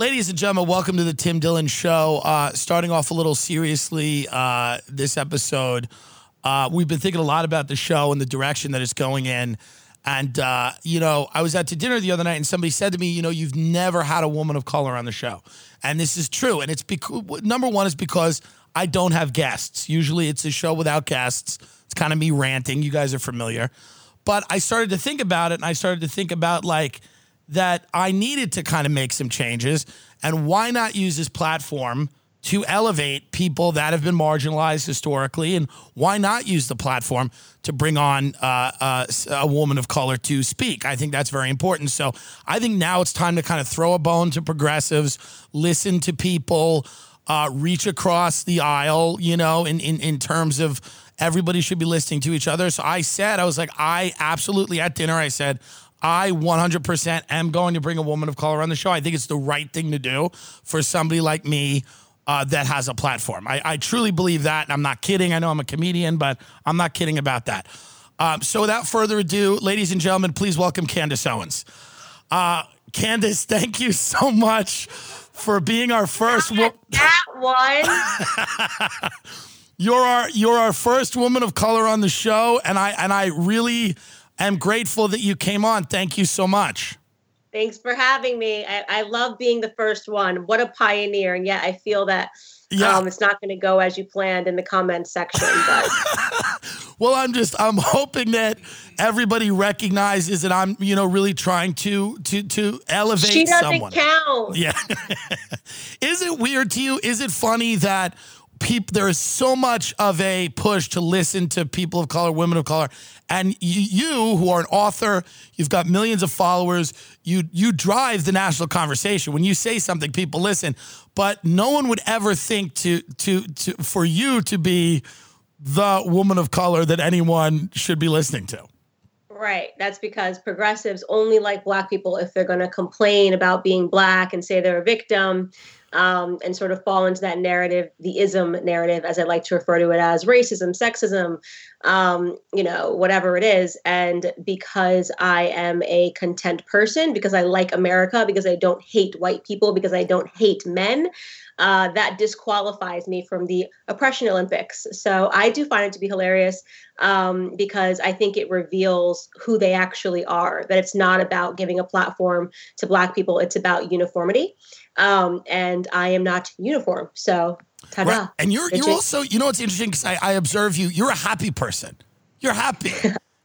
Ladies and gentlemen, welcome to the Tim Dillon Show. Starting off a little seriously this episode, we've been thinking a lot about the show and the direction that it's going in. And, you know, I was out to dinner the other night and somebody said to me, you know, you've never had a woman of color on the show. And this is true. And it's number one is because I don't have guests. Usually it's a show without guests. It's kind of me ranting. You guys are familiar. But I started to think about it, and I started to think about, like, that I needed to kind of make some changes, and why not use this platform to elevate people that have been marginalized historically, and why not use the platform to bring on a woman of color to speak? I think that's very important. So I think now it's time to kind of throw a bone to progressives, listen to people, reach across the aisle, you know, in terms of everybody should be listening to each other. So I said, I was like, I absolutely, at dinner, I said, I 100% am going to bring a woman of color on the show. I think it's the right thing to do for somebody like me that has a platform. I truly believe that, and I'm not kidding. I know I'm a comedian, but I'm not kidding about that. So without further ado, ladies and gentlemen, please welcome Candace Owens. Candace, thank you so much for being our first woman. That one. You're our first woman of color on the show, and I really... I'm grateful that you came on. Thank you so much. Thanks for having me. I love being the first one. What a pioneer. And yet I feel that it's not going to go as you planned in the comments section. But. Well, I'm hoping that everybody recognizes that I'm, you know, really trying to elevate someone. She doesn't count. Yeah. Is it weird to you? Is it funny that there is so much of a push to listen to people of color, women of color, and you who are an author, you've got millions of followers, you drive the national conversation. When you say something, people listen, but no one would ever think for you to be the woman of color that anyone should be listening to. Right. That's because progressives only like black people if they're going to complain about being black and say they're a victim. And sort of fall into that narrative, the ism narrative, as I like to refer to it as, racism, sexism, you know, whatever it is. And because I am a content person, because I like America, because I don't hate white people, because I don't hate men, that disqualifies me from the Oppression Olympics. So I do find it to be hilarious because I think it reveals who they actually are, that it's not about giving a platform to black people. It's about uniformity. And I am not uniform. So, ta-da. Right. And you're also, you know, it's interesting because I observe you. You're a happy person. You're happy.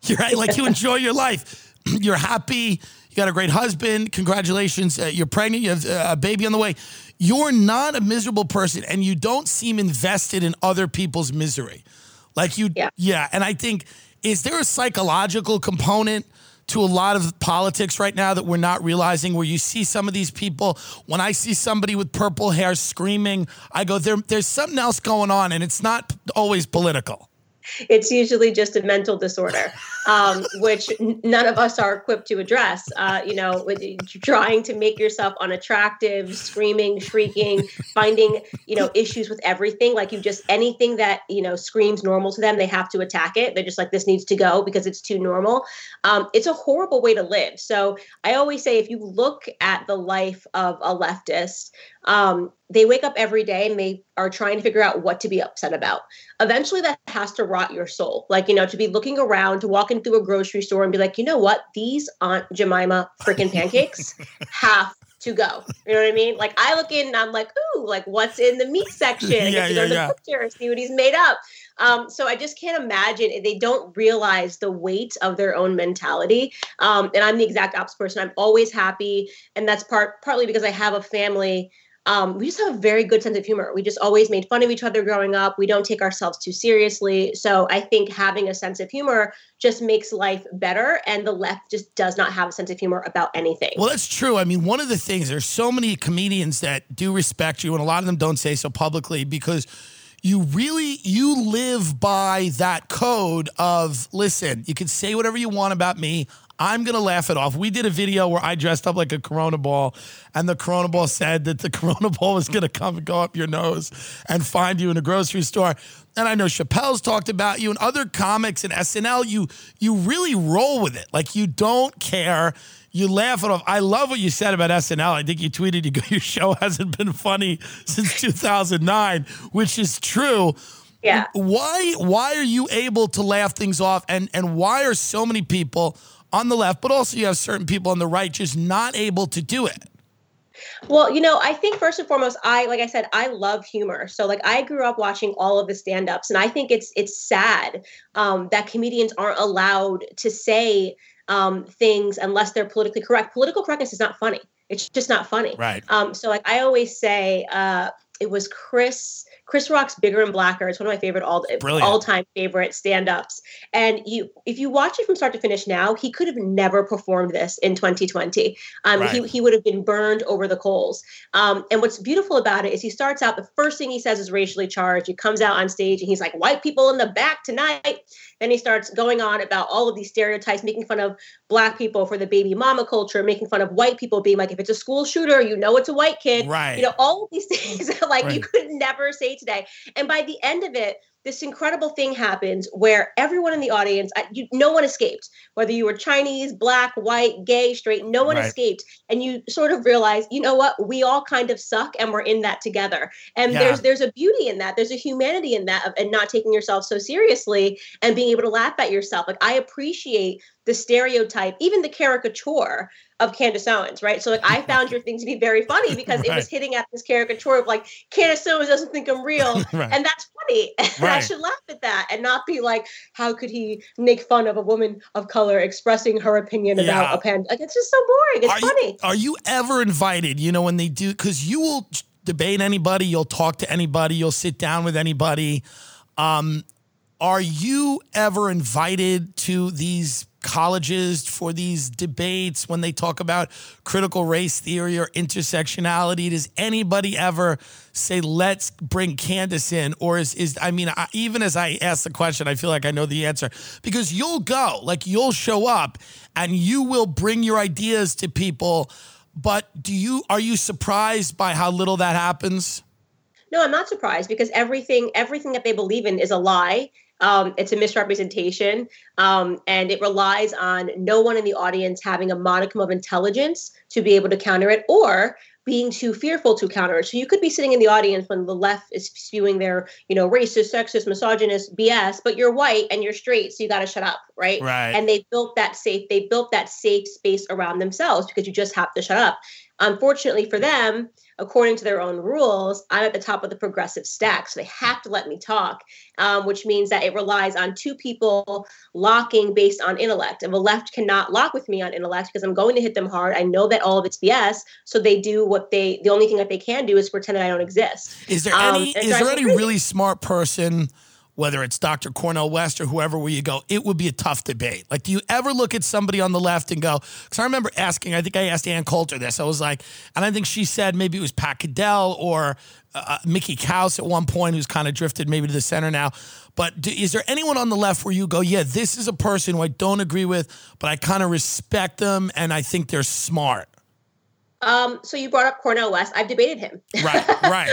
You're right. Like, you enjoy your life. You're happy. You got a great husband. Congratulations. You're pregnant. You have a baby on the way. You're not a miserable person, and you don't seem invested in other people's misery. Like you. Yeah. And I think, is there a psychological component to a lot of politics right now that we're not realizing, where you see some of these people? When I see somebody with purple hair screaming, I go, there's something else going on, and it's not always political. It's usually just a mental disorder, which none of us are equipped to address. You know, with trying to make yourself unattractive, screaming, shrieking, finding, you know, issues with everything. Like, you just, anything that, you know, screams normal to them, they have to attack it. They're just like, this needs to go because it's too normal. It's a horrible way to live. So I always say, if you look at the life of a leftist, they wake up every day and they are trying to figure out what to be upset about. Eventually that has to rot your soul. Like, you know, to be looking around, to walk into a grocery store and be like, you know what? These Aunt Jemima freaking pancakes have to go. You know what I mean? Like, I look in and I'm like, ooh, like, what's in the meat section? I get to go to the picture and see what he's made up. So I just can't imagine. They don't realize the weight of their own mentality. And I'm the exact opposite person. I'm always happy. And that's partly because I have a family We just have a very good sense of humor. We just always made fun of each other growing up. We don't take ourselves too seriously. So I think having a sense of humor just makes life better. And the left just does not have a sense of humor about anything. Well, that's true. I mean, one of the things, there's so many comedians that do respect you, and a lot of them don't say so publicly, because you live by that code of, listen, you can say whatever you want about me. I'm going to laugh it off. We did a video where I dressed up like a Corona ball, and the Corona ball said that the Corona ball was going to come and go up your nose and find you in a grocery store. And I know Chappelle's talked about you, and other comics and SNL, you really roll with it. Like, you don't care. You laugh it off. I love what you said about SNL. I think you tweeted, you go, your show hasn't been funny since 2009, which is true. Yeah. Why are you able to laugh things off? And why are so many people on the left, but also you have certain people on the right, just not able to do it? Well, I think first and foremost, I love humor. So I grew up watching all of the stand-ups, and I think it's sad that comedians aren't allowed to say things unless they're politically correct. Political correctness is not funny. It's just not funny. Right. So I always say it was Chris Rock's Bigger and Blacker. It's one of my favorite all-time favorite stand-ups. And if you watch it from start to finish now, he could have never performed this in 2020. Right. He would have been burned over the coals. And what's beautiful about it is he starts out, the first thing he says is racially charged. He comes out on stage and he's like, white people in the back tonight. Then he starts going on about all of these stereotypes, making fun of black people for the baby mama culture, making fun of white people, being like, if it's a school shooter, it's a white kid. Right. All of these things that you could never say today. And by the end of it, this incredible thing happens where everyone in the audience, no one escaped, whether you were Chinese, black, white, gay, straight, no one escaped. And you sort of realize, you know what, we all kind of suck and we're in that together. And there's a beauty in that. There's a humanity in that, and not taking yourself so seriously and being able to laugh at yourself. I appreciate the stereotype, even the caricature of Candace Owens, right? So I found your thing to be very funny because it was hitting at this caricature of Candace Owens doesn't think I'm real. And that's funny. And I should laugh at that and not be like, how could he make fun of a woman of color expressing her opinion about a pandemic? It's just so boring. It's funny. Are you ever invited, when they do, because you will debate anybody, you'll talk to anybody, you'll sit down with anybody. Are you ever invited to these colleges for these debates when they talk about critical race theory or intersectionality? Does anybody ever say, let's bring Candace in? Or even as I ask the question, I feel like I know the answer, because you'll go, you'll show up and you will bring your ideas to people. But are you surprised by how little that happens? No, I'm not surprised, because everything that they believe in is a lie. It's a misrepresentation, and it relies on no one in the audience having a modicum of intelligence to be able to counter it, or being too fearful to counter it. So you could be sitting in the audience when the left is spewing their, racist, sexist, misogynist BS, but you're white and you're straight, so you got to shut up, right? Right. And they built that safe space around themselves because you just have to shut up. Unfortunately for them, according to their own rules, I'm at the top of the progressive stack, so they have to let me talk, which means that it relies on two people locking based on intellect. And the left cannot lock with me on intellect because I'm going to hit them hard. I know that all of it's BS, so they do the only thing that they can do is pretend that I don't exist. Is there any really smart person, whether it's Dr. Cornel West or whoever, where you go, it would be a tough debate? Do you ever look at somebody on the left and go, because I remember asking, I think I asked Ann Coulter this. I was like, and I think she said maybe it was Pat Cadell or Mickey Kaus at one point, who's kind of drifted maybe to the center now. But is there anyone on the left where you go, yeah, this is a person who I don't agree with, but I kind of respect them and I think they're smart? So you brought up Cornel West. I've debated him. Right.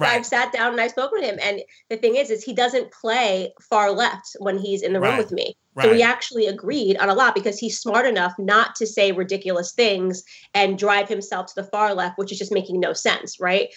I've sat down and I've spoken to him. And the thing is he doesn't play far left when he's in the room with me. Right. So we actually agreed on a lot because he's smart enough not to say ridiculous things and drive himself to the far left, which is just making no sense, right?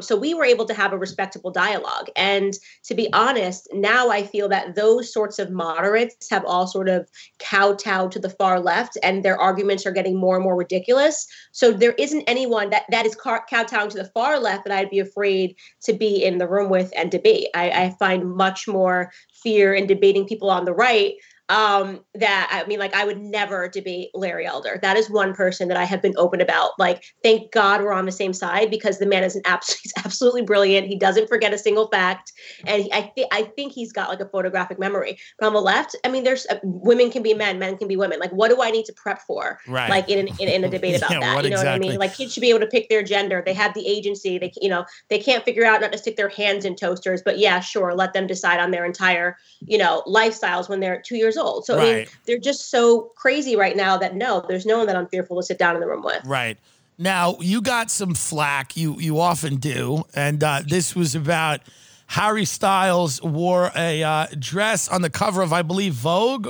So we were able to have a respectable dialogue. And to be honest, now I feel that those sorts of moderates have all sort of kowtowed to the far left, and their arguments are getting more and more ridiculous. So there isn't anyone that is kowtowing to the far left that I'd be afraid to be in the room with and debate. I find much more fear in debating people on the right that, I mean, like, I would never debate Larry Elder. That is one person that I have been open about. Like, thank God we're on the same side, because the man is he's absolutely brilliant. He doesn't forget a single fact. And I think he's got like a photographic memory. But on the left, I mean, there's women can be men, men can be women. Like, what do I need to prep for? Right. Like in a debate about that, you know exactly what I mean? Like, kids should be able to pick their gender. They have the agency. They, you know, they can't figure out not to stick their hands in toasters, but yeah, sure. Let them decide on their entire, you know, lifestyles when they're 2 years old. So right. I mean, they're just so crazy right now that no, there's no one that I'm fearful to sit down in the room with. Right. Now, you got some flack. You often do. And this was about Harry Styles wore a dress on the cover of, I believe, Vogue.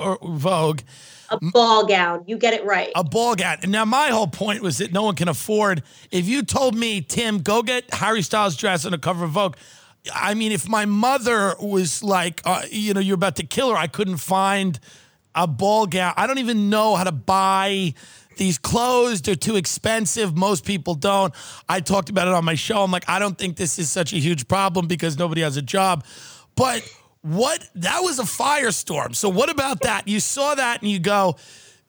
A ball gown. You get it right. A ball gown. And now my whole point was that no one can afford. If you told me, Tim, go get Harry Styles' dress on the cover of Vogue, I mean, if my mother was like, you know, you're about to kill her, I couldn't find a ball gown. I don't even know how to buy these clothes. They're too expensive. Most people don't. I talked about it on my show. I'm like, I don't think this is such a huge problem because nobody has a job. But that was a firestorm. So what about that? You saw that and you go,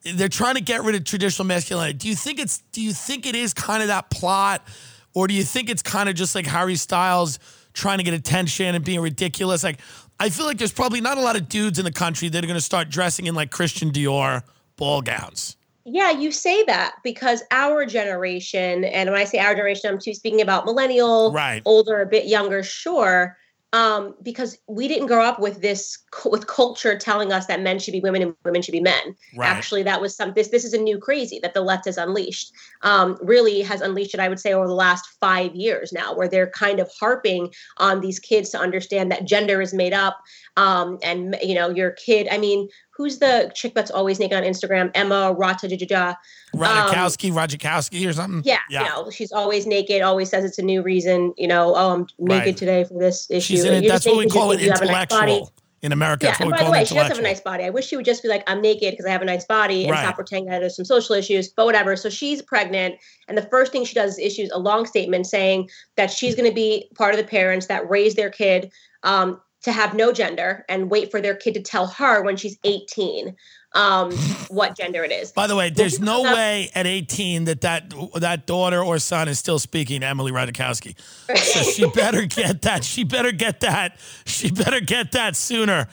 they're trying to get rid of traditional masculinity. Do you think it is kind of that plot, or do you think it's kind of just like Harry Styles trying to get attention and being ridiculous? Like, I feel like there's probably not a lot of dudes in the country that are going to start dressing in like Christian Dior ball gowns. Yeah, you say that because our generation, and when I say our generation, I'm speaking about millennial, right, older, a bit younger, sure. Because we didn't grow up with this, with culture telling us that men should be women and women should be men. Right. Actually, that was this is a new crazy that the left has unleashed, really has unleashed it, I would say, over the last 5 years now, where they're kind of harping on these kids to understand that gender is made up. And you know, your kid, I mean, who's the chick that's always naked on Instagram? Emma Ratajkowski or something? Yeah. You know, she's always naked, always says it's a new reason, you know, oh, I'm naked today for this issue. That's what we call it, intellectual. Nice in America. Yeah, and by the way, she does have a nice body. I wish she would just be like, I'm naked because I have a nice body, and stop pretending that there's some social issues, but whatever. So she's pregnant, and the first thing she does is issues a long statement saying that she's going to be part of the parents that raise their kid to have no gender and wait for their kid to tell her when she's 18 what gender it is. By the way, there's no way at 18 that daughter or son is still speaking to Emily Ratajkowski. So she better get that. She better get that sooner.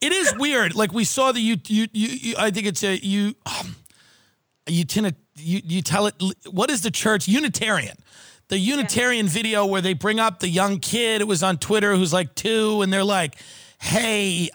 It is weird. Like, we saw the I think it's what is the church? Unitarian. The Unitarian video where they bring up the young kid, it was on Twitter, who's like 2, and they're like, hey,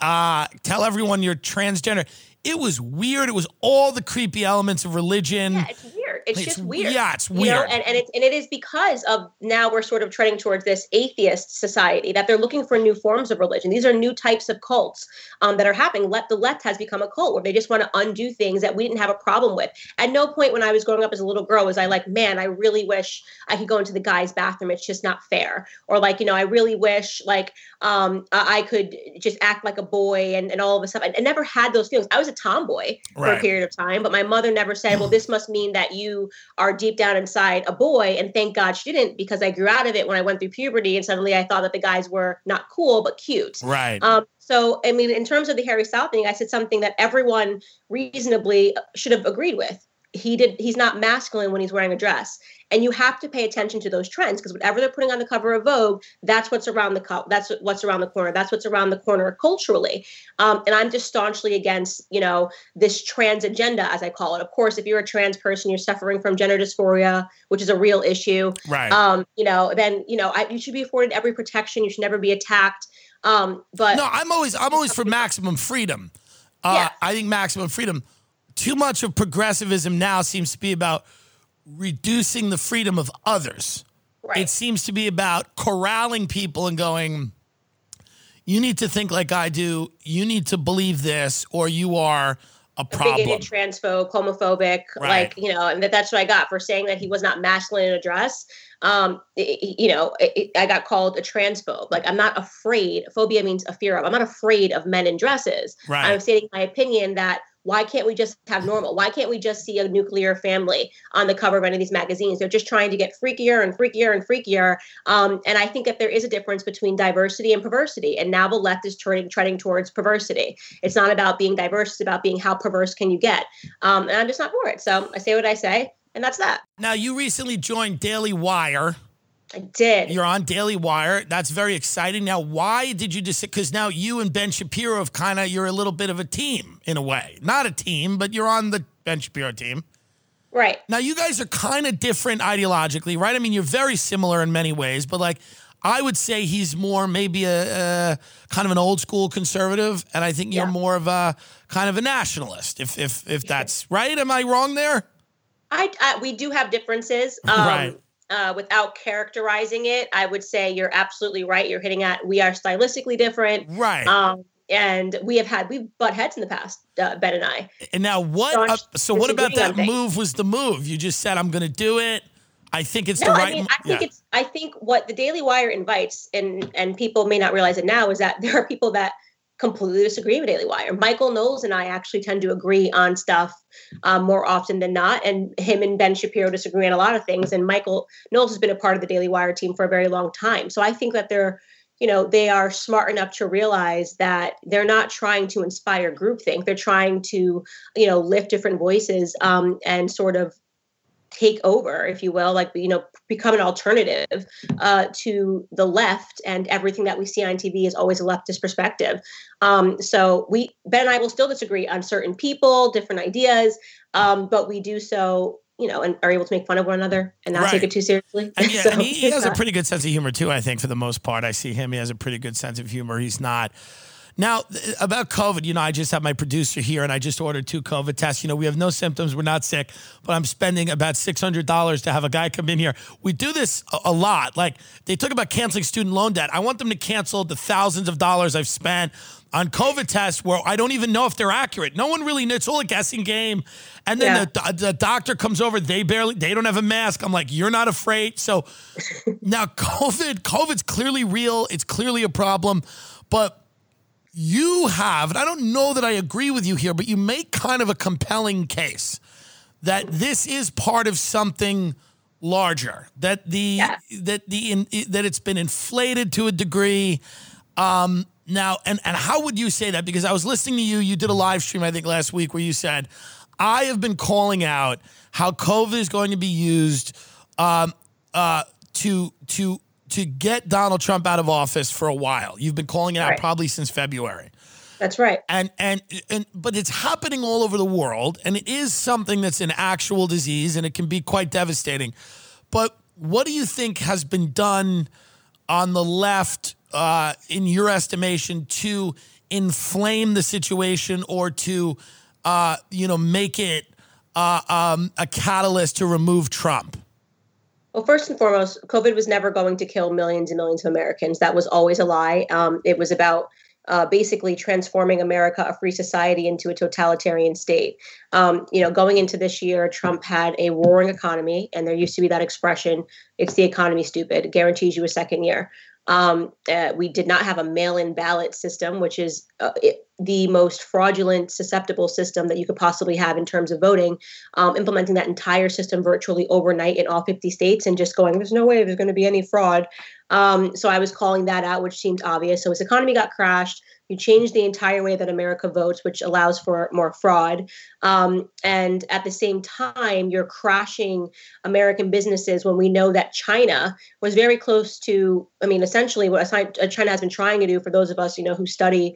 tell everyone you're transgender. It was weird. It was all the creepy elements of religion. Yeah, it's weird. It's just weird. Yeah, it's weird. You know? And it is because of now we're sort of treading towards this atheist society that they're looking for new forms of religion. These are new types of cults that are happening. The left has become a cult where they just want to undo things that we didn't have a problem with. At no point when I was growing up as a little girl was I like, man, I really wish I could go into the guy's bathroom. It's just not fair. Or like, you know, I really wish like I could just act like a boy and all of a sudden. I never had those feelings. I was a tomboy for a period of time, but my mother never said, well, this must mean that you are deep down inside a boy. And thank God she didn't, because I grew out of it when I went through puberty, and suddenly I thought that the guys were not cool, but cute. Right. So, I mean, in terms of the Harry Styles thing, I said something that everyone reasonably should have agreed with. He's not masculine when he's wearing a dress. And you have to pay attention to those trends, because whatever they're putting on the cover of Vogue, that's what's around the corner culturally. And I'm just staunchly against, you know, this trans agenda, as I call it. Of course, if you're a trans person, you're suffering from gender dysphoria, which is a real issue. Right. You know, then, you know, you should be afforded every protection. You should never be attacked. But no, I'm always for maximum freedom. I think maximum freedom. Too much of progressivism now seems to be about reducing the freedom of others. Right. It seems to be about corralling people and going, you need to think like I do, you need to believe this, or you are a problem. Bigoted, transphobe, homophobic, like, you know, and that's what I got for saying that he was not masculine in a dress. I got called a transphobe. Like, I'm not afraid. Phobia means a fear of. I'm not afraid of men in dresses. Right. I'm stating my opinion that Why can't we just have normal? Why can't we just see a nuclear family on the cover of any of these magazines? They're just trying to get freakier and freakier and freakier. And I think that there is a difference between diversity and perversity. And now the left is treading towards perversity. It's not about being diverse. It's about being how perverse can you get? And I'm just not for it. So I say what I say. And that's that. Now, you recently joined Daily Wire. I did. You're on Daily Wire. That's very exciting. Now, why did you just, because now you and Ben Shapiro have kind of, you're a little bit of a team in a way. Not a team, but you're on the Ben Shapiro team. Right. Now, you guys are kind of different ideologically, right? I mean, you're very similar in many ways, but like, I would say he's more maybe a kind of an old school conservative, and I think you're more of a kind of a nationalist, if that's right. Am I wrong there? We do have differences. Right. Without characterizing it, I would say you're absolutely right. You're hitting at, we are stylistically different. Right. And we've butt heads in the past, Ben and I. And now what, so what about that move was the move? You just said, I'm going to do it. I think it's the right. I mean, I think what the Daily Wire invites, and people may not realize it now, is that there are people that completely disagree with Daily Wire. Michael Knowles and I actually tend to agree on stuff more often than not. And him and Ben Shapiro disagree on a lot of things. And Michael Knowles has been a part of the Daily Wire team for a very long time. So I think that they are smart enough to realize that they're not trying to inspire groupthink. They're trying to, lift different voices and sort of take over, if you will, become an alternative to the left, and everything that we see on TV is always a leftist perspective. So Ben and I will still disagree on certain people, different ideas, but we do so, and are able to make fun of one another and not take it too seriously. And, and he has a pretty good sense of humor too, I think, for the most part. I see him, he has a pretty good sense of humor. He's not... Now, about COVID, I just have my producer here and I just ordered 2 COVID tests. We have no symptoms. We're not sick, but I'm spending about $600 to have a guy come in here. We do this a lot. Like, they talk about canceling student loan debt. I want them to cancel the thousands of dollars I've spent on COVID tests where I don't even know if they're accurate. No one really knows. It's all a guessing game. And then the doctor comes over. They don't have a mask. I'm like, you're not afraid. So now COVID's clearly real. It's clearly a problem, but you have, and I don't know that I agree with you here, but you make kind of a compelling case that this is part of something larger, that it's been inflated to a degree. Now, and how would you say that? Because I was listening to you, you did a live stream, I think last week, where you said, I have been calling out how COVID is going to be used to get Donald Trump out of office for a while. You've been calling it out probably since February. That's right. And but it's happening all over the world, and it is something that's an actual disease, and it can be quite devastating. But what do you think has been done on the left, in your estimation, to inflame the situation or to, make it a catalyst to remove Trump? Well, first and foremost, COVID was never going to kill millions and millions of Americans. That was always a lie. It was about basically transforming America, a free society, into a totalitarian state. Going into this year, Trump had a roaring economy, and there used to be that expression, it's the economy, stupid. It guarantees you a second year. We did not have a mail-in ballot system, which is the most fraudulent, susceptible system that you could possibly have in terms of voting, implementing that entire system virtually overnight in all 50 states and just going, there's no way there's going to be any fraud. So I was calling that out, which seemed obvious. So his economy got crashed. You changed the entire way that America votes, which allows for more fraud. And at the same time, you're crashing American businesses when we know that China was very close to, essentially what China has been trying to do, for those of us, who study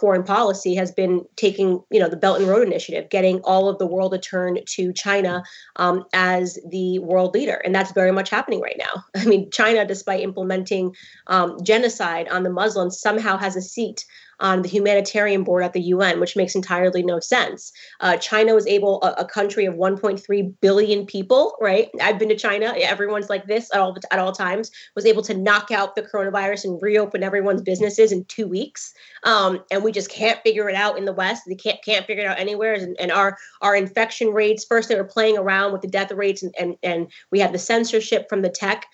foreign policy, has been taking, the Belt and Road Initiative, getting all of the world to turn to China as the world leader. And that's very much happening right now. China, despite implementing genocide on the Muslims, somehow has a seat on the humanitarian board at the UN, which makes entirely no sense. China was able, a country of 1.3 billion people, right? I've been to China. Everyone's like this at all times, was able to knock out the coronavirus and reopen everyone's businesses in 2 weeks. And we just can't figure it out in the West. They can't figure it out anywhere. And our infection rates, first they were playing around with the death rates and we had the censorship from the tech.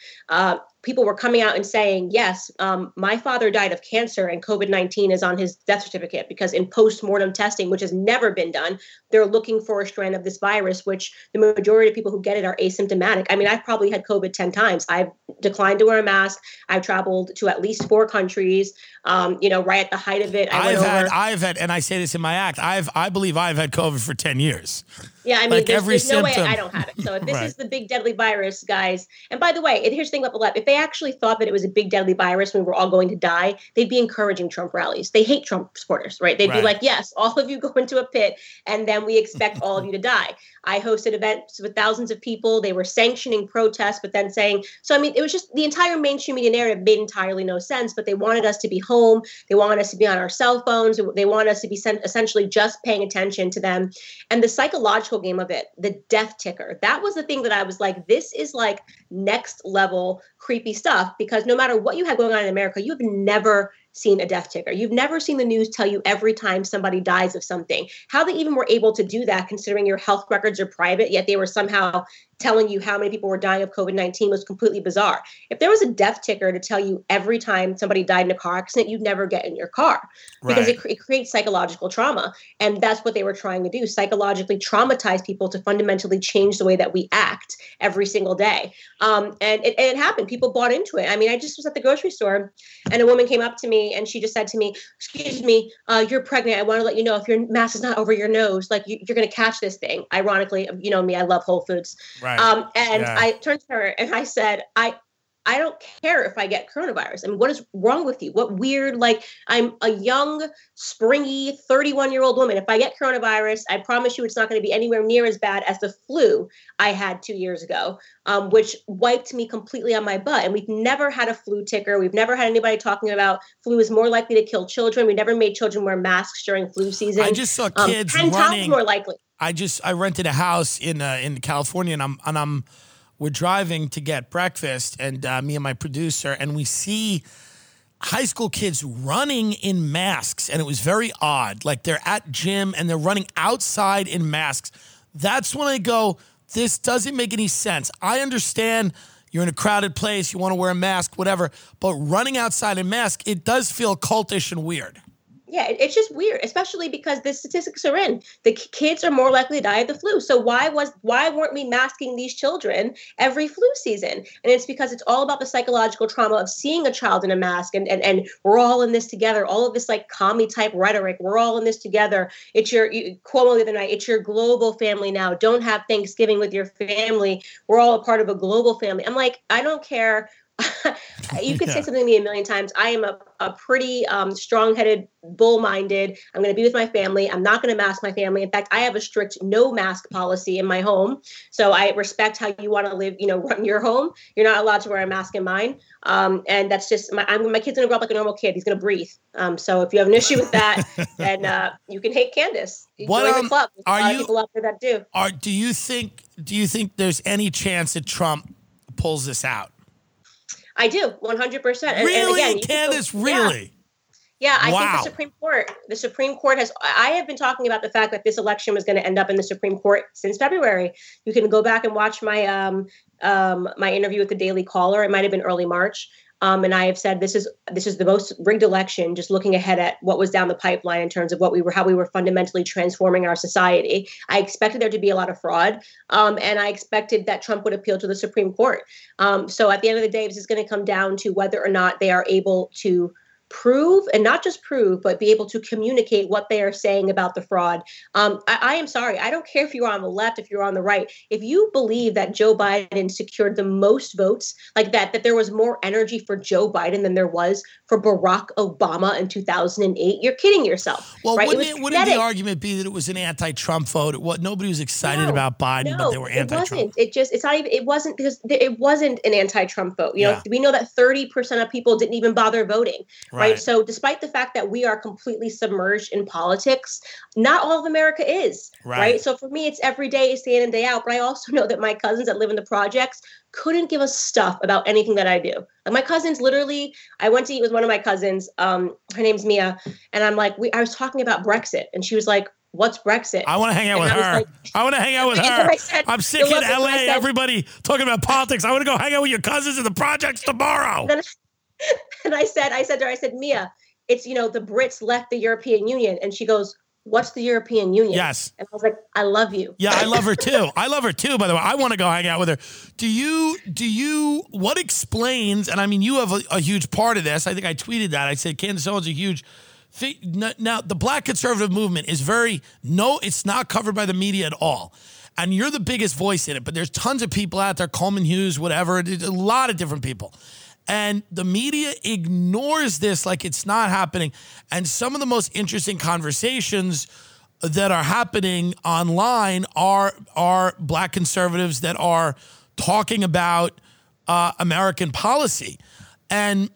People were coming out and saying, yes, my father died of cancer and COVID-19 is on on his death certificate, because in post-mortem testing, which has never been done, they're looking for a strand of this virus, which the majority of people who get it are asymptomatic. I mean, I've probably had COVID 10 times. I've declined to wear a mask. I've traveled to at least 4 countries, right at the height of it. I've had, and I say this in my act, I believe I've had COVID for 10 years. Yeah, I mean, like there's no way I don't have it. So if this is the big deadly virus, guys, and by the way, here's the thing about the left. If they actually thought that it was a big deadly virus and we were all going to die, they'd be encouraging Trump rallies. They hate Trump supporters, right? They'd be like, yes, all of you go into a pit and then we expect all of you to die. I hosted events with thousands of people. They were sanctioning protests, but then saying, so I mean, it was just the entire mainstream media narrative made entirely no sense, but they wanted us to be home. They wanted us to be on our cell phones. They wanted us to be essentially just paying attention to them. And the psychological game of it, the death ticker. That was the thing that I was like, this is like next level creepy stuff, because no matter what you have going on in America, you have never seen a death ticker. You've never seen the news tell you every time somebody dies of something. How they even were able to do that, considering your health records are private, yet they were somehow telling you how many people were dying of COVID-19, was completely bizarre. If there was a death ticker to tell you every time somebody died in a car accident, you'd never get in your car, because it creates psychological trauma. And that's what they were trying to do, psychologically traumatize people to fundamentally change the way that we act every single day. And it happened. People bought into it. I mean, I just was at the grocery store and a woman came up to me and she just said to me, excuse me, you're pregnant. I want to let you know, if your mask is not over your nose, like you're going to catch this thing. Ironically, you know me, I love Whole Foods. I turned to her and I said, I don't care if I get coronavirus. I mean, what is wrong with you? What weird, like, I'm a young, springy 31-year-old woman. If I get coronavirus, I promise you it's not going to be anywhere near as bad as the flu I had 2 years ago, which wiped me completely on my butt. And we've never had a flu ticker. We've never had anybody talking about flu is more likely to kill children. We never made children wear masks during flu season. I just saw kids 10 running. 10 times more likely. I rented a house in California, and we're driving to get breakfast, and me and my producer, and we see high school kids running in masks, and it was very odd. Like, they're at gym and they're running outside in masks. That's when I go, this doesn't make any sense. I understand you're in a crowded place, you want to wear a mask, whatever, but running outside in masks, it does feel cultish and weird. Yeah, it's just weird, especially because the statistics are in. The kids are more likely to die of the flu. So why weren't we masking these children every flu season? And it's because it's all about the psychological trauma of seeing a child in a mask and we're all in this together. All of this like commie type rhetoric. We're all in this together. It's your Cuomo the other night. It's your global family now. Don't have Thanksgiving with your family. We're all a part of a global family. I'm like, I don't care. You could say something to me a million times. I am a pretty strong-headed, bull-minded. I'm going to be with my family. I'm not going to mask my family. In fact, I have a strict no-mask policy in my home. So I respect how you want to live, run your home. You're not allowed to wear a mask in mine. And that's just my kid's going to grow up like a normal kid. He's going to breathe. So if you have an issue with that, then you can hate Candace. You can join the club. There's a lot of people out there that do. Do you think there's any chance that Trump pulls this out? I do, 100%. Really, and again, Candace? Really? Yeah, I think the Supreme Court has. I have been talking about the fact that this election was going to end up in the Supreme Court since February. You can go back and watch my my interview with the Daily Caller. It might have been early March. And I have said this is the most rigged election, just looking ahead at what was down the pipeline in terms of how we were fundamentally transforming our society. I expected there to be a lot of fraud, and I expected that Trump would appeal to the Supreme Court. So at the end of the day, this is going to come down to whether or not they are able to prove, and not just prove, but be able to communicate what they are saying about the fraud. I am sorry. I don't care if you're on the left, if you're on the right. If you believe that Joe Biden secured the most votes, like that there was more energy for Joe Biden than there was for Barack Obama in 2008, you're kidding yourself. Well, right? Wouldn't the argument be that it was an anti-Trump vote? Nobody was excited about Biden, but they were anti-Trump. It wasn't an anti-Trump vote. We know that 30% of people didn't even bother voting. Right. So despite the fact that we are completely submerged in politics, not all of America is. Right. So for me, it's every day, it's day in and day out. But I also know that my cousins that live in the projects couldn't give a stuff about anything that I do. Like my cousins, literally, I went to eat with one of my cousins. Her name's Mia. And I'm like, I was talking about Brexit. And she was like, what's Brexit? I want to hang out with her. I want to hang out with her. I'm sick in LA. Everybody talking about politics. I want to go hang out with your cousins in the projects tomorrow. And I said to her, Mia, it's, you know, the Brits left the European Union. And she goes, what's the European Union? Yes. And I was like, I love you. Yeah, I love her too. I love her too, by the way. I want to go hang out with her. Do you, what explains, and I mean, you have a huge part of this. I think I tweeted that. I said, Candace Owens is a huge thing. Now, the Black conservative movement is it's not covered by the media at all. And you're the biggest voice in it, but there's tons of people out there, Coleman Hughes, whatever, a lot of different people. And the media ignores this like it's not happening. And some of the most interesting conversations that are happening online are Black conservatives that are talking about American policy and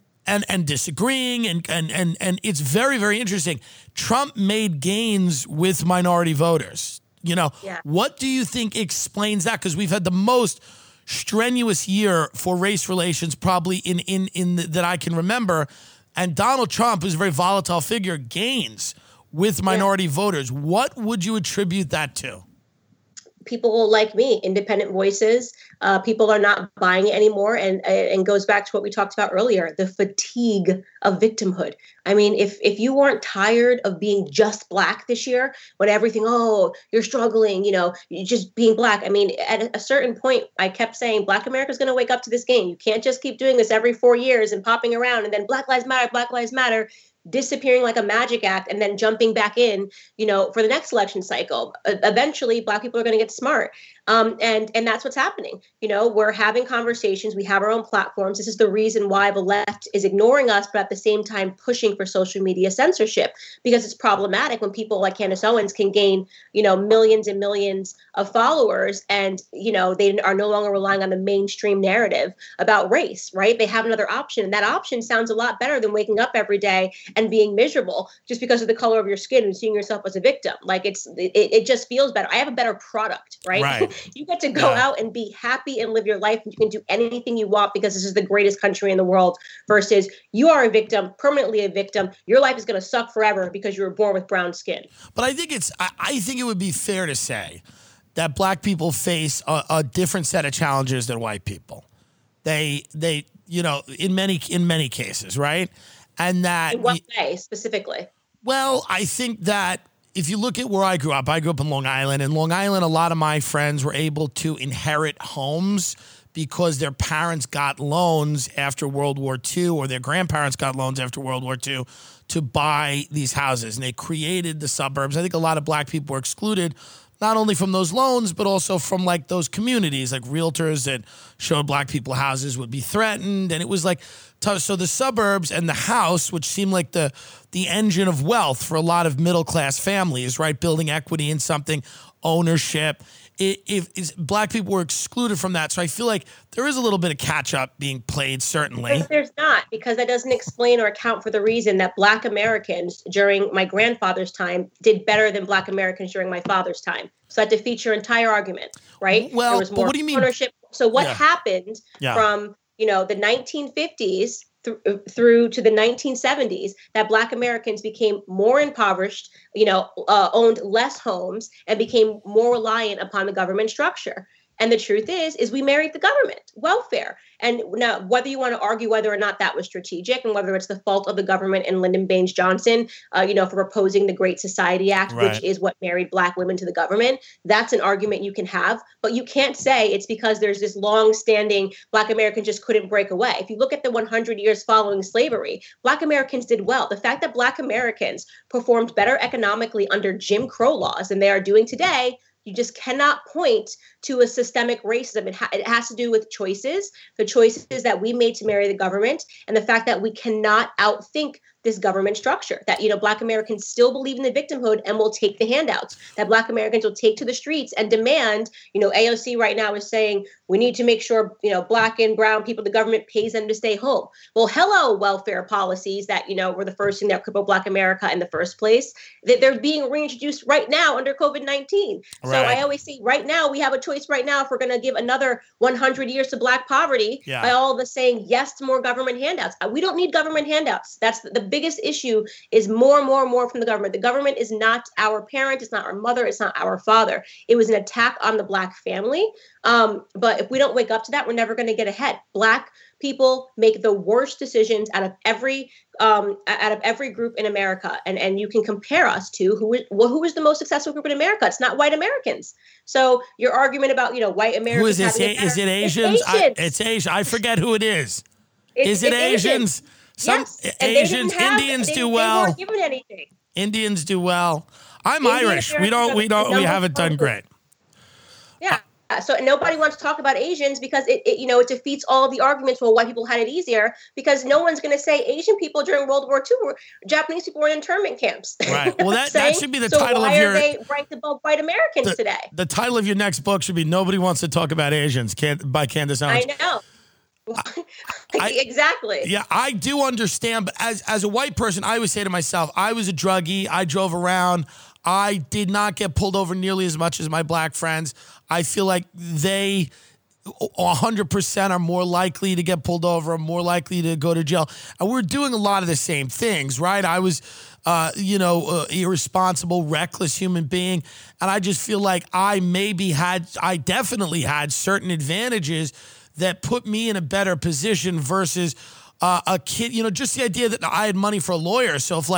disagreeing and it's very, very interesting. Trump made gains with minority voters. You know, yeah. What do you think explains that? Because we've had the most strenuous year for race relations probably that I can remember. And Donald Trump, who's a very volatile figure, gains with minority voters. What would you attribute that to? People like me, independent voices, people are not buying it anymore. And goes back to what we talked about earlier, the fatigue of victimhood. I mean, if you weren't tired of being just Black this year, when everything, oh, you're struggling, you know, you're just being Black. I mean, at a certain point, I kept saying Black America is going to wake up to this game. You can't just keep doing this every 4 years and popping around and then Black Lives Matter, disappearing like a magic act and then jumping back in, you know, for the next election cycle. Eventually, Black people are going to get smart. And that's what's happening. You know, we're having conversations. We have our own platforms. This is the reason why the left is ignoring us, but at the same time pushing for social media censorship, because it's problematic when people like Candace Owens can gain, you know, millions and millions of followers. And, you know, they are no longer relying on the mainstream narrative about race. Right. They have another option. And that option sounds a lot better than waking up every day and being miserable just because of the color of your skin and seeing yourself as a victim. Like it just feels better. I have a better product. Right. You get to go out and be happy and live your life, and you can do anything you want because this is the greatest country in the world, versus you are a victim, permanently a victim. Your life is going to suck forever because you were born with brown skin. But I think it would be fair to say that Black people face a different set of challenges than white people. They, you know, in many cases, right? And that in what way specifically? Well, I think that if you look at where I grew up in Long Island. In Long Island, a lot of my friends were able to inherit homes because their parents got loans after World War II, or their grandparents got loans after World War II to buy these houses. And they created the suburbs. I think a lot of Black people were excluded, not only from those loans, but also from like those communities, like realtors that showed Black people houses would be threatened. And it was like, so the suburbs and the house, which seemed like the engine of wealth for a lot of middle-class families, right? Building equity in something, ownership. Black people were excluded from that. So I feel like there is a little bit of catch-up being played, certainly. There's not, because that doesn't explain or account for the reason that Black Americans during my grandfather's time did better than Black Americans during my father's time. So that defeats your entire argument, right? Well, there was more, but what do you mean? Ownership. So what happened from, you know, the 1950s through to the 1970s, that Black Americans became more impoverished, you know, owned less homes, and became more reliant upon the government structure. And the truth is we married the government, welfare. And now, whether you want to argue whether or not that was strategic, and whether it's the fault of the government and Lyndon Baines Johnson, you know, for proposing the Great Society Act, right, which is what married Black women to the government, that's an argument you can have. But you can't say it's because there's this long-standing Black Americans just couldn't break away. If you look at the 100 years following slavery, Black Americans did well. The fact that Black Americans performed better economically under Jim Crow laws than they are doing today, you just cannot point to a systemic racism. It has to do with choices, the choices that we made to marry the government, and the fact that we cannot outthink this government structure, that, you know, Black Americans still believe in the victimhood and will take the handouts, that Black Americans will take to the streets and demand, you know, AOC right now is saying, we need to make sure, you know, Black and brown people, the government pays them to stay home. Well, hello, welfare policies that, you know, were the first thing that crippled Black America in the first place, that they're being reintroduced right now under COVID-19. Right. So I always say right now, we have a choice right now if we're going to give another 100 years to Black poverty by all of us saying yes to more government handouts. We don't need government handouts. That's the biggest issue, is more and more and more from the government. The government is not our parent. It's not our mother. It's not our father. It was an attack on the Black family. But if we don't wake up to that, we're never going to get ahead. Black people make the worst decisions out of every group in America. And you can compare us to who is the most successful group in America. It's not white Americans. So your argument about, white Americans. Who is this? Is it Asians? It's Asian. I forget who it is. Is it Asians? Yes. Asians, Indians do well. They weren't given anything. Indians do well. I'm Irish. We haven't done great. Yeah. So nobody wants to talk about Asians because it defeats all of the arguments. Well, white people had it easier because no one's going to say Asian people during World War II were Japanese people were in internment camps. Right. Well, that should be the title of your. So why are they ranked above white Americans today? The title of your next book should be "Nobody Wants to Talk About Asians" by Candace Owens. I know. Exactly. Yeah, I do understand. But as a white person, I always say to myself, I was a druggie. I drove around. I did not get pulled over nearly as much as my black friends. I feel like they 100% are more likely to get pulled over, more likely to go to jail. And we're doing a lot of the same things, right? I was, irresponsible, reckless human being. And I just feel like I definitely had certain advantages that put me in a better position versus a kid, just the idea that I had money for a lawyer. So if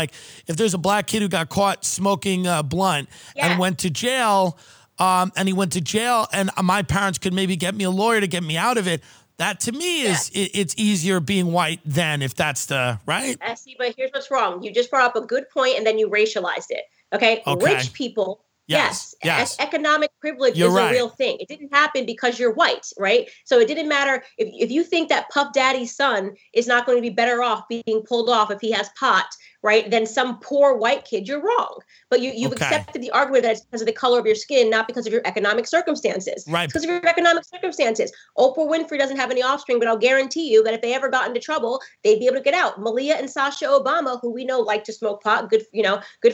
there's a black kid who got caught smoking a blunt and went to jail, and my parents could maybe get me a lawyer to get me out of it. That to me is, it's easier being white than if that's the, right? I see, but here's what's wrong. You just brought up a good point and then you racialized it, okay? Rich people. Yes. Economic privilege is a real thing. It didn't happen because you're white, right? So it didn't matter if you think that Puff Daddy's son is not going to be better off being pulled off if he has pot, right, than some poor white kid, you're wrong. But you've accepted the argument that it's because of the color of your skin, not because of your economic circumstances. Right. It's because of your economic circumstances. Oprah Winfrey doesn't have any offspring, but I'll guarantee you that if they ever got into trouble, they'd be able to get out. Malia and Sasha Obama, who we know like to smoke pot, good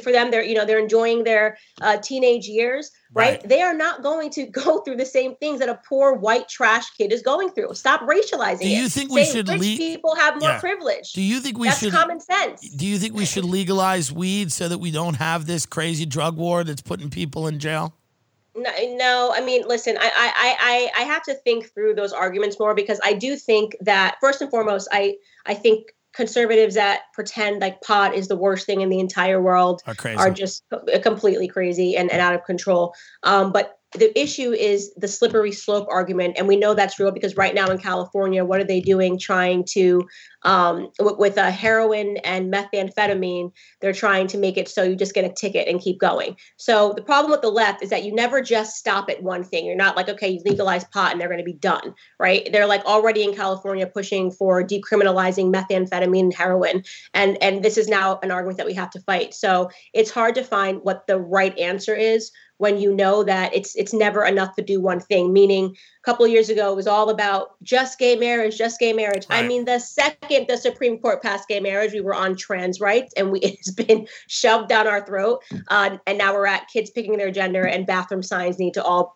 for them. They're enjoying their teenage years. Right. They are not going to go through the same things that a poor white trash kid is going through. Stop racializing it. Do you think we should people have more privilege? Do you think that's common sense? Do you think we should legalize weed so that we don't have this crazy drug war that's putting people in jail? No, I mean, listen, I have to think through those arguments more because I do think that first and foremost, I think conservatives that pretend like pot is the worst thing in the entire world are just completely crazy and out of control. But the issue is the slippery slope argument. And we know that's real because right now in California, what are they doing trying to, with a heroin and methamphetamine, they're trying to make it so you just get a ticket and keep going. So the problem with the left is that you never just stop at one thing. You're not like, okay, you legalize pot and they're going to be done, right? They're like already in California pushing for decriminalizing methamphetamine and heroin. And this is now an argument that we have to fight. So it's hard to find what the right answer is when you know that it's never enough to do one thing, meaning a couple of years ago, it was all about just gay marriage. Right. I mean, the second the Supreme Court passed gay marriage, we were on trans rights and it's been shoved down our throat. And now we're at kids picking their gender and bathroom signs need to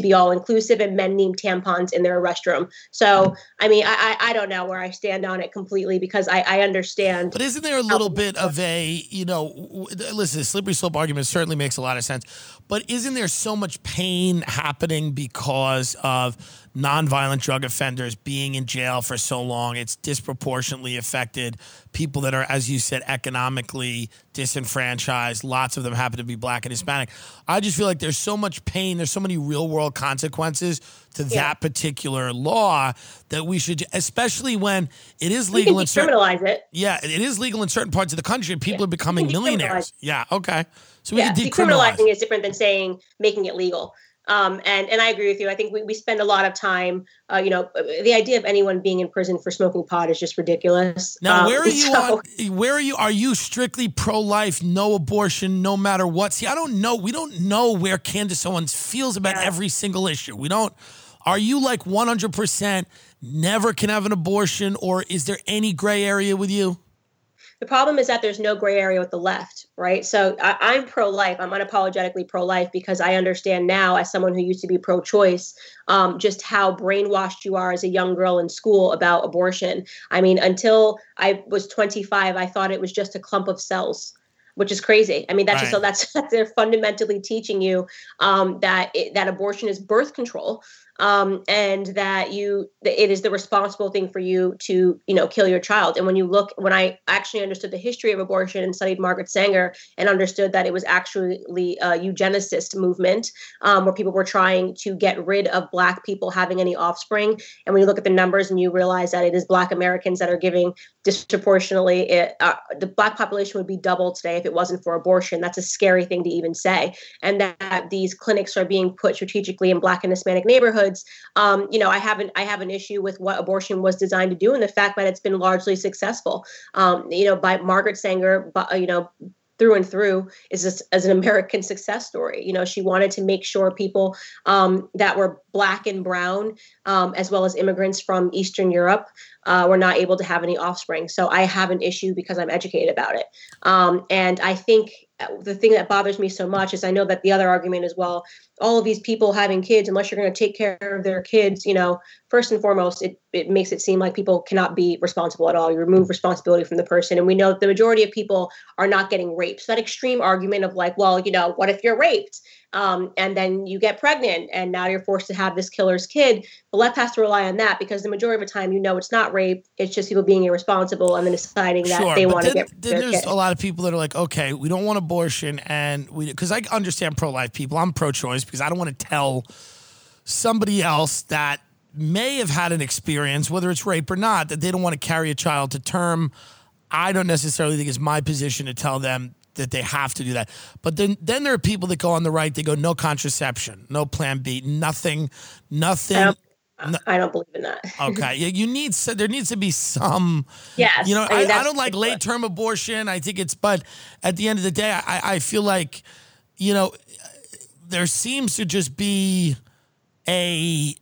be all inclusive and men need tampons in their restroom. So, I mean, I don't know where I stand on it completely because I understand. But isn't there a little bit of a, listen, the slippery slope argument certainly makes a lot of sense, but isn't there so much pain happening because of nonviolent drug offenders being in jail for so long? It's disproportionately affected people that are, as you said, economically disenfranchised. Lots of them happen to be black and Hispanic. I just feel like there's so much pain. There's so many real world consequences to that particular law that we should, especially when it is legal in certain parts of the country. Yeah, it is legal in certain parts of the country and people are becoming millionaires. Yeah, okay. So we can decriminalize. Decriminalizing is different than saying making it legal. And I agree with you. I think we spend a lot of time, the idea of anyone being in prison for smoking pot is just ridiculous. Now, are you strictly pro-life, no abortion, no matter what? See, I don't know. We don't know where Candace Owens feels about every single issue. Are you like 100% never can have an abortion, or is there any gray area with you? The problem is that there's no gray area with the left, right? So I'm pro-life. I'm unapologetically pro-life because I understand now, as someone who used to be pro-choice, just how brainwashed you are as a young girl in school about abortion. I mean, until I was 25, I thought it was just a clump of cells, which is crazy. I mean, that's just they're fundamentally teaching you that abortion is birth control. and that it is the responsible thing for you to, kill your child. And when I actually understood the history of abortion and studied Margaret Sanger and understood that it was actually a eugenicist movement, where people were trying to get rid of Black people having any offspring. And when you look at the numbers and you realize that it is Black Americans that are giving disproportionately, the Black population would be double today if it wasn't for abortion. That's a scary thing to even say. And that these clinics are being put strategically in Black and Hispanic neighborhoods. I have an issue with what abortion was designed to do and the fact that it's been largely successful. By Margaret Sanger, through and through is an American success story. She wanted to make sure people that were Black and brown, as well as immigrants from Eastern Europe, were not able to have any offspring. So I have an issue because I'm educated about it. And I think the thing that bothers me so much is I know that the other argument is, well, all of these people having kids, unless you're going to take care of their kids, first and foremost, it makes it seem like people cannot be responsible at all. You remove responsibility from the person. And we know that the majority of people are not getting raped. So that extreme argument of like, well, what if you're raped? And then you get pregnant and now you're forced to have this killer's kid. But let's have to rely on that because the majority of the time, it's not rape. It's just people being irresponsible and then deciding that they want to get rid of their kid. There's a lot of people that are like, okay, we don't want abortion. Because I understand pro-life people. I'm pro-choice because I don't want to tell somebody else that may have had an experience, whether it's rape or not, that they don't want to carry a child to term. I don't necessarily think it's my position to tell them that they have to do that. But then there are people that go on the right, they go, no contraception, no plan B, nothing. I don't believe in that. Okay. There needs to be some, yes, I don't like late term abortion. I think but at the end of the day, I feel like, there seems to just be a,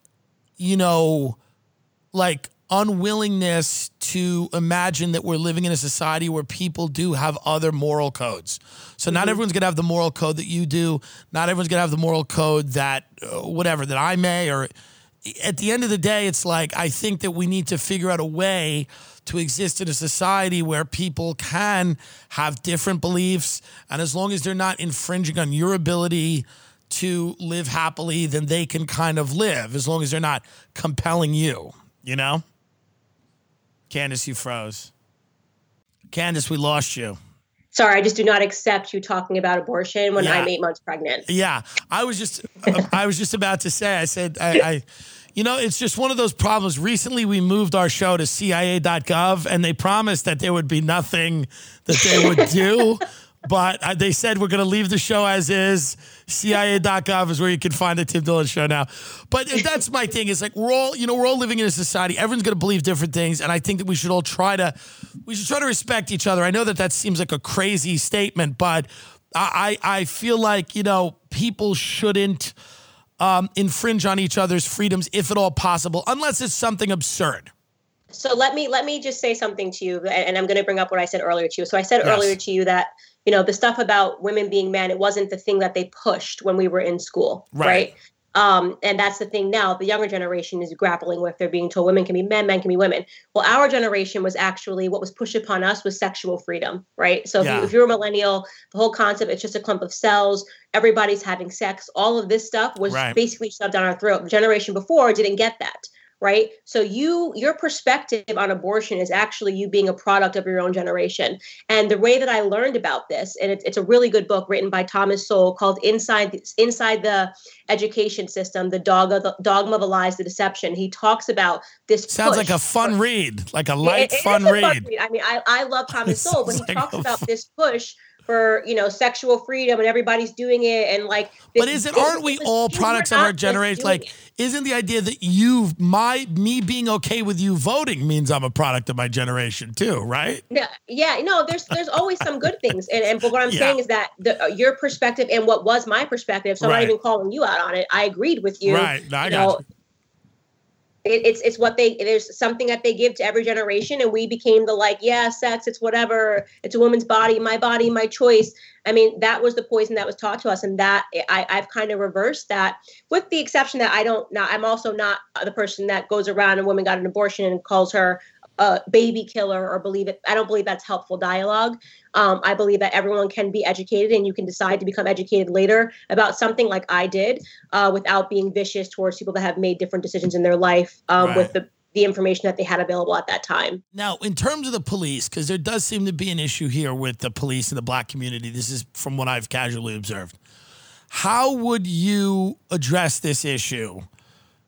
unwillingness to imagine that we're living in a society where people do have other moral codes. So not everyone's going to have the moral code that you do. Not everyone's going to have the moral code that that I may. Or at the end of the day, it's like, I think that we need to figure out a way to exist in a society where people can have different beliefs. And as long as they're not infringing on your ability to live happily, then they can kind of live, as long as they're not compelling you, Candace, you froze. Candace, we lost you. Sorry, I just do not accept you talking about abortion when I'm 8 months pregnant. Yeah, I was just about to say. I said, it's just one of those problems. Recently, we moved our show to CIA.gov, and they promised that there would be nothing that they would do. But they said we're going to leave the show as is. CIA.gov is where you can find the Tim Dillon Show now. But that's my thing. It's like we're all living in a society. Everyone's going to believe different things, and I think that we should all try to respect each other. I know that seems like a crazy statement, but I feel like people shouldn't infringe on each other's freedoms if at all possible, unless it's something absurd. So let me just say something to you, and I'm going to bring up what I said earlier to you. So I said earlier to you that. The stuff about women being men, it wasn't the thing that they pushed when we were in school, right? And that's the thing now, the younger generation is grappling with. They're being told women can be men can be women. Well, our generation was actually what was pushed upon us was sexual freedom, right? So if you're a millennial, the whole concept, it's just a clump of cells. Everybody's having sex. All of this stuff was basically shoved down our throat. The generation before didn't get that. Right. So your perspective on abortion is actually you being a product of your own generation. And the way that I learned about this, and it's a really good book written by Thomas Sowell called Inside the Education System, the Dogma, the Lies, the Deception. He talks about this. Sounds like a fun read, like a light fun read. I mean, I love Thomas Sowell, but he talks about this push for, sexual freedom and everybody's doing it. And but aren't we all products of our generation? Isn't the idea that me being okay with you voting means I'm a product of my generation too, right? Yeah. No, there's always some good things. But what I'm saying is that your perspective and what was my perspective. So I'm not even calling you out on it. I agreed with you. Right. No, I got you. It's what there's something that they give to every generation, and we became the sex, it's whatever, it's a woman's body, my choice. I mean, that was the poison that was taught to us, and that I've kind of reversed that, with the exception that I'm also not the person that goes around and a woman got an abortion and calls her baby killer or believe it. I don't believe that's helpful dialogue. I believe that everyone can be educated and you can decide to become educated later about something like I did without being vicious towards people that have made different decisions in their life with the information that they had available at that time. Now, in terms of the police, because there does seem to be an issue here with the police in the black community. This is from what I've casually observed. How would you address this issue?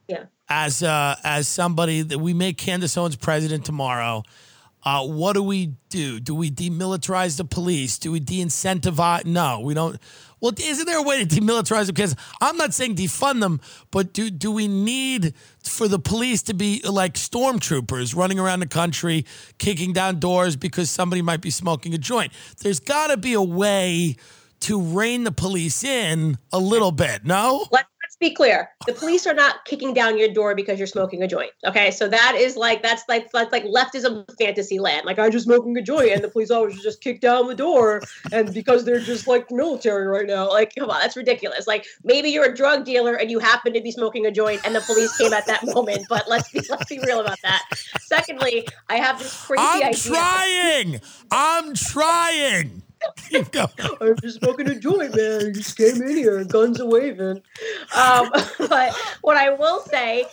Yeah. As somebody that we make Candace Owens president tomorrow, what do we do? Do we demilitarize the police? Do we de-incentivize? No, we don't. Well, isn't there a way to demilitarize them? Because I'm not saying defund them, but do we need for the police to be like stormtroopers running around the country, kicking down doors because somebody might be smoking a joint? There's got to be a way to rein the police in a little bit, no? Let's be clear. The police are not kicking down your door because you're smoking a joint. Okay. So that is like, that's like leftism fantasy land. Like, I'm just smoking a joint and the police always just kick down the door. And because they're just like military right now, like, come on, that's ridiculous. Like maybe you're a drug dealer and you happen to be smoking a joint and the police came at that moment, but let's be real about that. Secondly, I have this crazy idea. I'm trying. Keep going. I'm just smoking a joint, man. I just came in here, guns a waving. But what I will say,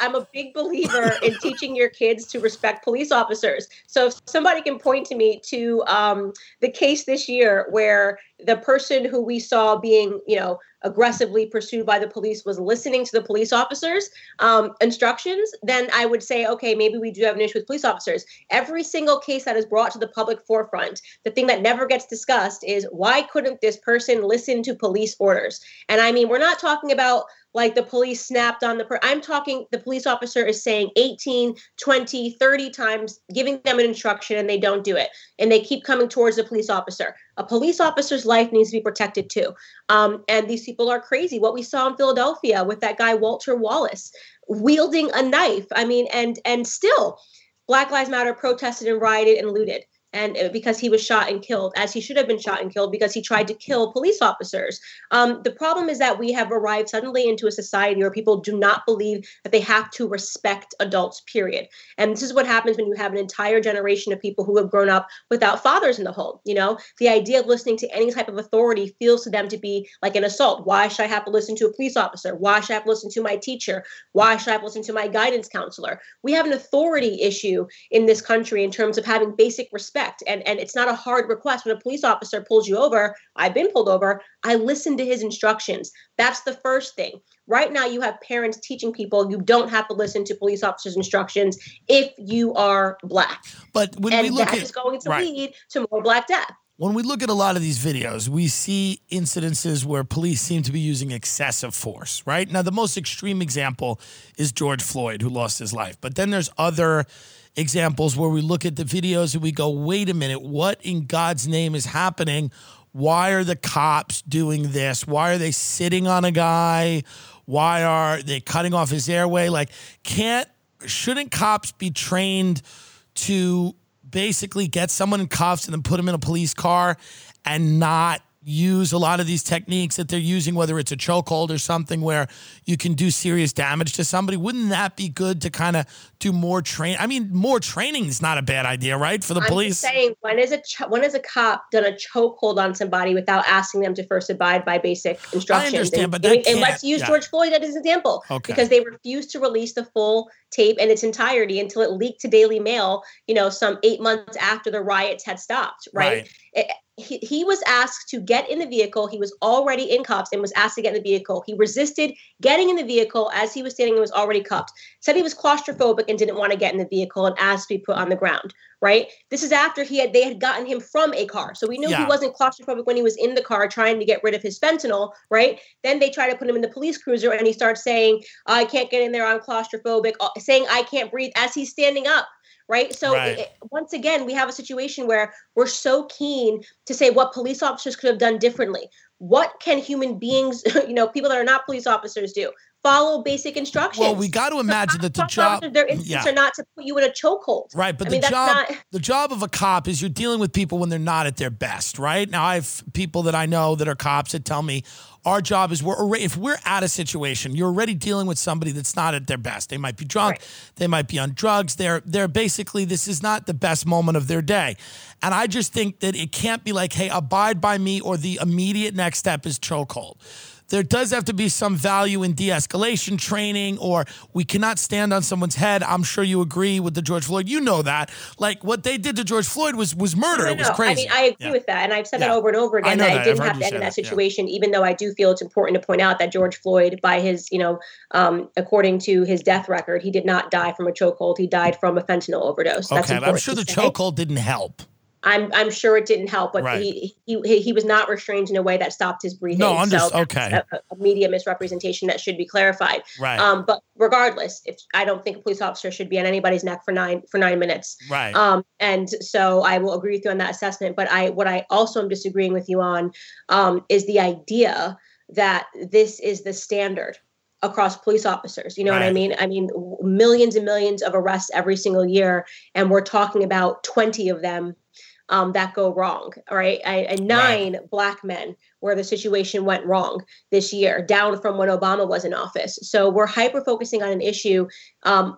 I'm a big believer in teaching your kids to respect police officers. So if somebody can point to me to the case this year where the person who we saw being, aggressively pursued by the police was listening to the police officers' instructions, then I would say, okay, maybe we do have an issue with police officers. Every single case that is brought to the public forefront, the thing that never gets discussed is why couldn't this person listen to police orders? And I mean, we're not talking about like the police snapped on the I'm talking the police officer is saying 18, 20, 30 times, giving them an instruction and they don't do it. And they keep coming towards the police officer. A police officer's life needs to be protected too. And these people are crazy. What we saw in Philadelphia with that guy, Walter Wallace, wielding a knife. I mean, and still Black Lives Matter protested and rioted and looted. And because he was shot and killed, as he should have been shot and killed, because he tried to kill police officers. The problem is that we have arrived suddenly into a society where people do not believe that they have to respect adults, period. And this is what happens when you have an entire generation of people who have grown up without fathers in the home. You know, the idea of listening to any type of authority feels to them to be like an assault. Why should I have to listen to a police officer? Why should I have to listen to my teacher? Why should I have to listen to my guidance counselor? We have an authority issue in this country in terms of having basic respect. And it's not a hard request. When a police officer pulls you over, I've been pulled over, I listen to his instructions. That's the first thing. Right now, you have parents teaching people you don't have to listen to police officers' instructions if you are black. But when we look at that is going to lead to more black death. When we look at a lot of these videos, we see incidences where police seem to be using excessive force, right? Now, the most extreme example is George Floyd, who lost his life. But then there's other examples where we look at the videos and we go, wait a minute, what in God's name is happening? Why are the cops doing this? Why are they sitting on a guy? Why are they cutting off his airway? Like, shouldn't cops be trained to basically get someone in cuffs and then put them in a police car and not use a lot of these techniques that they're using, whether it's a chokehold or something where you can do serious damage to somebody? Wouldn't that be good to kind of do more training? I mean, more training is not a bad idea, right? For the police. I'm saying, when has a cop done a chokehold on somebody without asking them to first abide by basic instructions? I understand, but let's use George Floyd as an example, because they refused to release the full tape in its entirety until it leaked to Daily Mail, some 8 months after the riots had stopped, right? He was asked to get in the vehicle. He was already in cuffs and was asked to get in the vehicle. He resisted getting in the vehicle as he was standing and was already cuffed. Said he was claustrophobic and didn't want to get in the vehicle and asked to be put on the ground, right? This is after they had gotten him from a car. So we knew he wasn't claustrophobic when he was in the car trying to get rid of his fentanyl, right? Then they try to put him in the police cruiser and he starts saying, I can't get in there, I'm claustrophobic, saying I can't breathe as he's standing up. Right. So once again, we have a situation where we're so keen to say what police officers could have done differently. What can human beings, people that are not police officers do? follow basic instructions. Well, we got to imagine that the job... Their instincts are not to put you in a chokehold. Right, but the job of a cop is you're dealing with people when they're not at their best, right? Now, I have people that I know that are cops that tell me, our job is if we're at a situation, you're already dealing with somebody that's not at their best. They might be drunk. Right. They might be on drugs. They're basically, this is not the best moment of their day. And I just think that it can't be like, hey, abide by me or the immediate next step is chokehold. There does have to be some value in de-escalation training, or we cannot stand on someone's head. I'm sure you agree with the George Floyd. You know that. Like, what they did to George Floyd was murder. No. It was crazy. I mean, I agree with that. And I've said that over and over again. I didn't have to end in that situation, even though I do feel it's important to point out that George Floyd, by his, according to his death record, he did not die from a chokehold. He died from a fentanyl overdose. That's important. I'm sure the chokehold didn't help. I'm sure it didn't help, but he was not restrained in a way that stopped his breathing. No, a media misrepresentation that should be clarified. Right. But regardless, I don't think a police officer should be on anybody's neck for 9 minutes. Right. And so I will agree with you on that assessment. But what I also am disagreeing with you on is the idea that this is the standard across police officers. You know what I mean? I mean, millions and millions of arrests every single year, and we're talking about 20 of them that go wrong. All right. Nine black men where the situation went wrong this year, down from when Obama was in office. So we're hyper-focusing on an issue, 9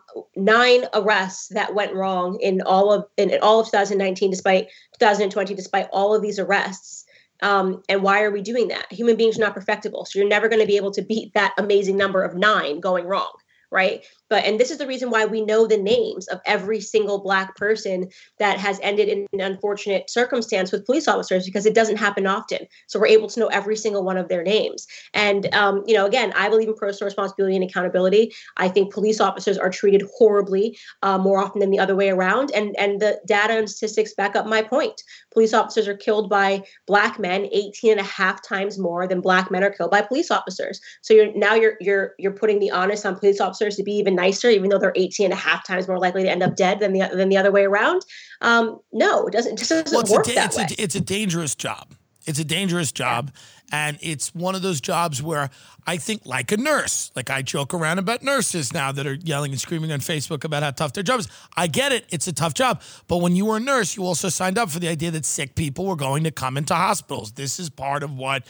arrests that went wrong in all of 2019, despite 2020, despite all of these arrests. And why are we doing that? Human beings are not perfectible. So you're never going to be able to beat that amazing number of 9 going wrong. Right. And this is the reason why we know the names of every single black person that has ended in an unfortunate circumstance with police officers, because it doesn't happen often. So we're able to know every single one of their names. And, again, I believe in personal responsibility and accountability. I think police officers are treated horribly more often than the other way around. And the data and statistics back up my point. Police officers are killed by black men 18.5 times more than black men are killed by police officers. So you're putting the onus on police officers to be even nicer, even though they're 18.5 times more likely to end up dead than the other way around. No, it doesn't work that way. It's a dangerous job. It's a dangerous job. And it's one of those jobs where I think, like a nurse, like I joke around about nurses now that are yelling and screaming on Facebook about how tough their job is. I get it. It's a tough job. But when you were a nurse, you also signed up for the idea that sick people were going to come into hospitals. This is part of what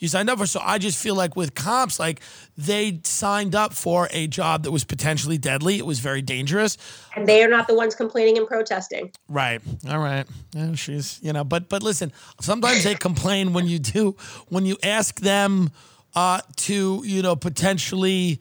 you signed up for. So I just feel like with cops, like they signed up for a job that was potentially deadly. It was very dangerous. And they are not the ones complaining and protesting. Right. All right. Yeah, but listen, sometimes they complain when you ask them to, potentially,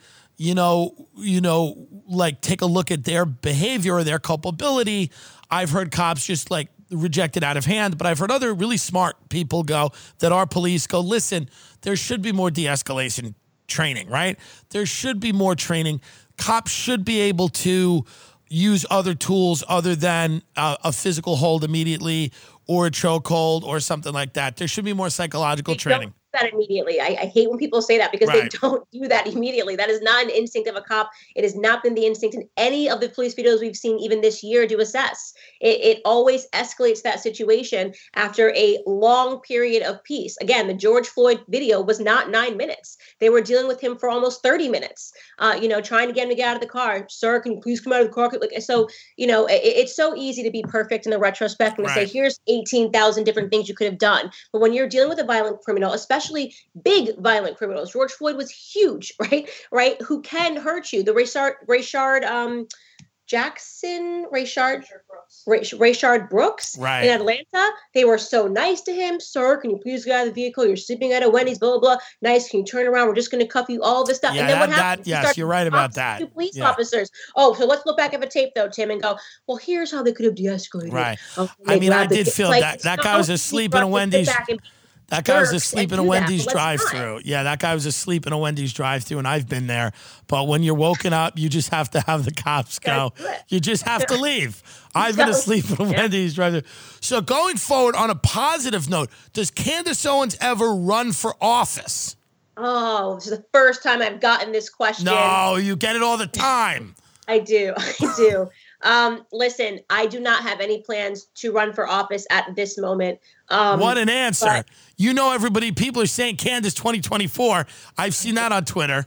like take a look at their behavior or their culpability. I've heard cops just like reject it out of hand, but I've heard other really smart people that are police, listen, there should be more de-escalation training, right? There should be more training. Cops should be able to use other tools other than a physical hold immediately, or a chokehold or something like that. There should be more psychological training. That immediately. I hate when people say that, because they don't do that immediately. That is not an instinct of a cop. It has not been the instinct in any of the police videos we've seen even this year to assess. It always escalates that situation after a long period of peace. Again, the George Floyd video was not 9 minutes. They were dealing with him for almost 30 minutes, trying to get him to get out of the car. Sir, can you please come out of the car? It's so easy to be perfect in the retrospect and to say, here's 18,000 different things you could have done. But when you're dealing with a violent criminal, especially big violent criminals. George Floyd was huge, right? Who can hurt you. The Rayshard Brooks in Atlanta. They were so nice to him. Sir, can you please get out of the vehicle? You're sleeping at a Wendy's, blah, blah, blah. Nice. Can you turn around? We're just going to cuff you, all this stuff. Yeah, and then what happened? Yes, you're right about that. To police officers. Oh, so let's look back at the tape though, Tim, and go, well, here's how they could have de-escalated. Right. I did feel that. That guy was asleep in a Wendy's. That guy was asleep in a Wendy's drive-thru. Yeah, that guy was asleep in a Wendy's drive-thru, and I've been there. But when you're woken up, you just have to have the cops go. You just have to leave. I've been asleep in a Wendy's drive-thru. So going forward, on a positive note, does Candace Owens ever run for office? Oh, this is the first time I've gotten this question. No, you get it all the time. I do. Listen, I do not have any plans to run for office at this moment. What an answer. But, people are saying Candace 2024. I've seen that on Twitter.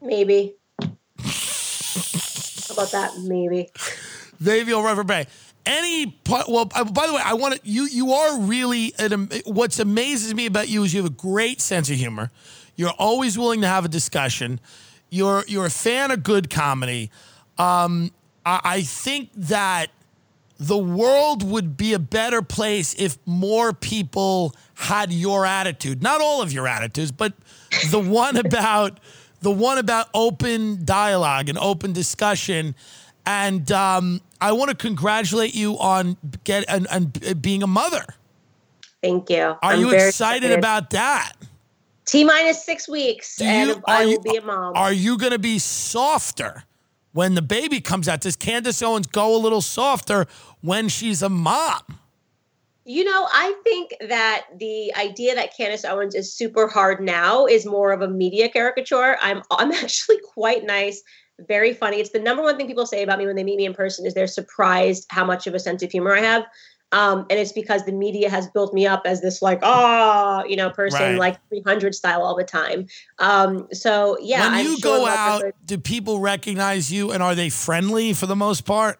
Maybe. How about that? Maybe. They'll run for president. By the way, I want to. You are really. What amazes me about you is you have a great sense of humor. You're always willing to have a discussion. You're a fan of good comedy. I think that the world would be a better place if more people had your attitude. Not all of your attitudes, but the one about open dialogue and open discussion. And I want to congratulate you on being a mother. Thank you. Are you excited about that? T-minus 6 weeks, I will be a mom. Are you going to be softer when the baby comes out? Does Candace Owens go a little softer when she's a mom? You know, I think that the idea that Candace Owens is super hard now is more of a media caricature. I'm actually quite nice. Very funny. It's the number one thing people say about me when they meet me in person is they're surprised how much of a sense of humor I have. And it's because the media has built me up as this person, right, like 300 style all the time. When you go out, do people recognize you and are they friendly for the most part?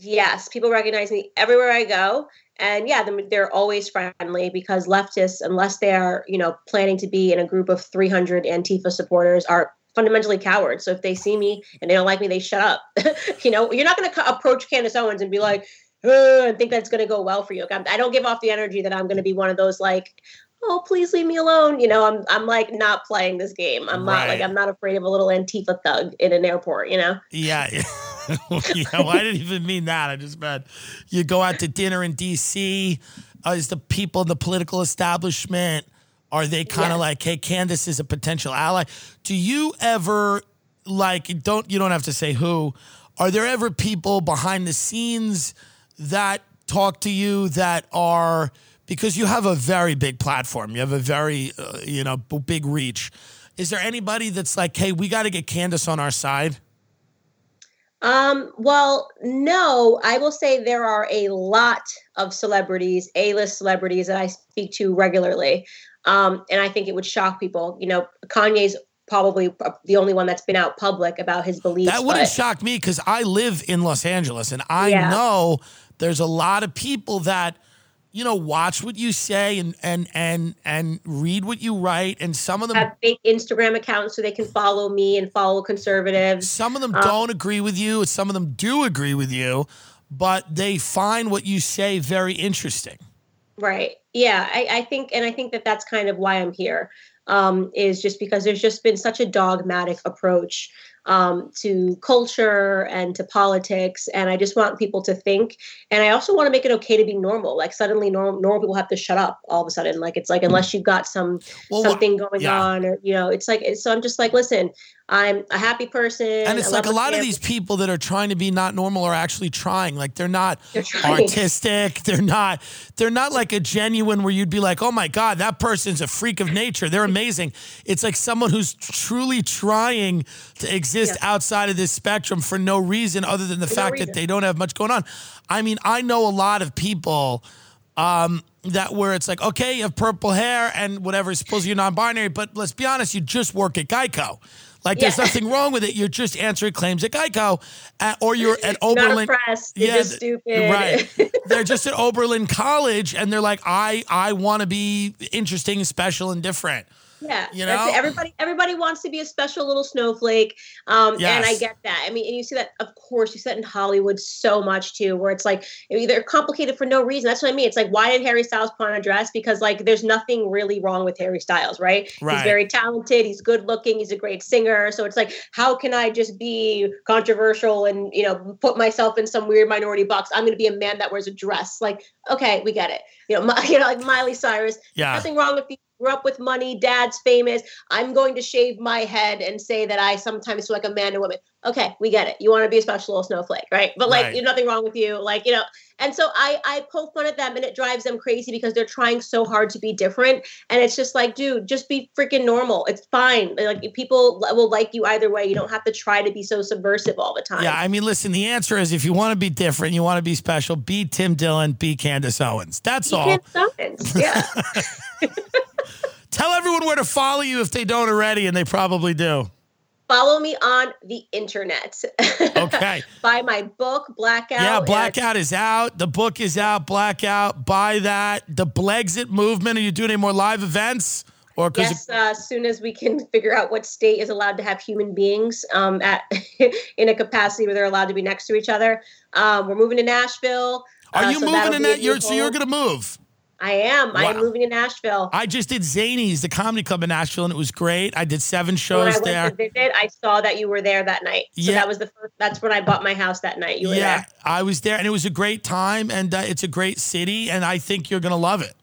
Yes. People recognize me everywhere I go. And yeah, they're always friendly because leftists, unless they are, planning to be in a group of 300 Antifa supporters, are fundamentally cowards. So if they see me and they don't like me, they shut up. You're not going to approach Candace Owens and be like, oh, and think that's going to go well for you. Like, I don't give off the energy that I'm going to be one of those like, oh, please leave me alone. I'm like not playing this game. I'm not afraid of a little Antifa thug in an airport, Yeah. Well, I didn't even mean that. I just meant you go out to dinner in D.C. Is the people in the political establishment, are they kind of like, hey, Candace is a potential ally? Do you ever, you don't have to say who, are there ever people behind the scenes that talk to you that are, because you have a very big platform, you have a very, big reach. Is there anybody that's like, hey, we got to get Candace on our side? Well, no, I will say there are a lot of celebrities, A-list celebrities that I speak to regularly. And I think it would shock people. Kanye's probably the only one that's been out public about his beliefs. That wouldn't shock me because I live in Los Angeles and I know there's a lot of people that, watch what you say and read what you write. And some of them have fake Instagram accounts so they can follow me and follow conservatives. Some of them don't agree with you. Some of them do agree with you, but they find what you say very interesting. Right. Yeah, I think that that's kind of why I'm here, is just because there's just been such a dogmatic approach to culture and to politics. And I just want people to think. And I also want to make it okay to be normal. Like suddenly normal people have to shut up all of a sudden. Like it's like unless you've got something going on or, it's like, so I'm just like, listen, I'm a happy person. And it's like a lot of these people that are trying to be not normal are actually trying. Like they're artistic. They're not like a genuine where you'd be like, oh my God, that person's a freak of nature. They're amazing. It's like someone who's truly trying to exist outside of this spectrum for no reason other than the fact that they don't have much going on. I mean, I know a lot of people that where it's like, okay, you have purple hair and whatever, suppose you're non-binary, but let's be honest, you just work at Geico. Like there's nothing wrong with it. You're just answering claims at Geico, or you're at Oberlin. Not oppressed. You're just stupid. Right. They're just at Oberlin College, and they're like, I want to be interesting, special, and different. Yeah, that's everybody wants to be a special little snowflake, and I get that. I mean, and you see that, of course, you see that in Hollywood so much too, where it's like they're complicated for no reason. That's what I mean. It's like, why did Harry Styles put on a dress? Because there's nothing really wrong with Harry Styles, right? He's very talented, he's good looking, he's a great singer. So it's like, how can I just be controversial and put myself in some weird minority box? I'm going to be a man that wears a dress. Like, okay, we get it. Like Miley Cyrus. Yeah. Nothing wrong with grew up with money, dad's famous. I'm going to shave my head and say that I sometimes feel like a man to women. Okay, we get it. You want to be a special little snowflake, right? But there's nothing wrong with you. And so I poke fun at them and it drives them crazy because they're trying so hard to be different. And it's just like, dude, just be freaking normal. It's fine. Like people will like you either way. You don't have to try to be so subversive all the time. Yeah, I mean, listen, the answer is if you want to be different, you want to be special, be Tim Dillon, be Candace Owens. That's all. Candace Owens, yeah. Tell everyone where to follow you if they don't already, and they probably do. Follow me on the internet. Okay. Buy my book, Blackout. Yeah, Blackout is out. The book is out, Blackout. Buy that. The Blexit movement. Are you doing any more live events? Or yes, as soon as we can figure out what state is allowed to have human beings at in a capacity where they're allowed to be next to each other. We're moving to Nashville. Are you moving in that? So you're going to move? I am. Wow. I am moving to Nashville. I just did Zany's, the comedy club in Nashville, and it was great. I did 7 shows there. When I went to visit, I saw that you were there that night. So yeah. That was the first. That's when I bought my house that night. You were there. Yeah, I was there, and it was a great time, and it's a great city, and I think you're going to love it.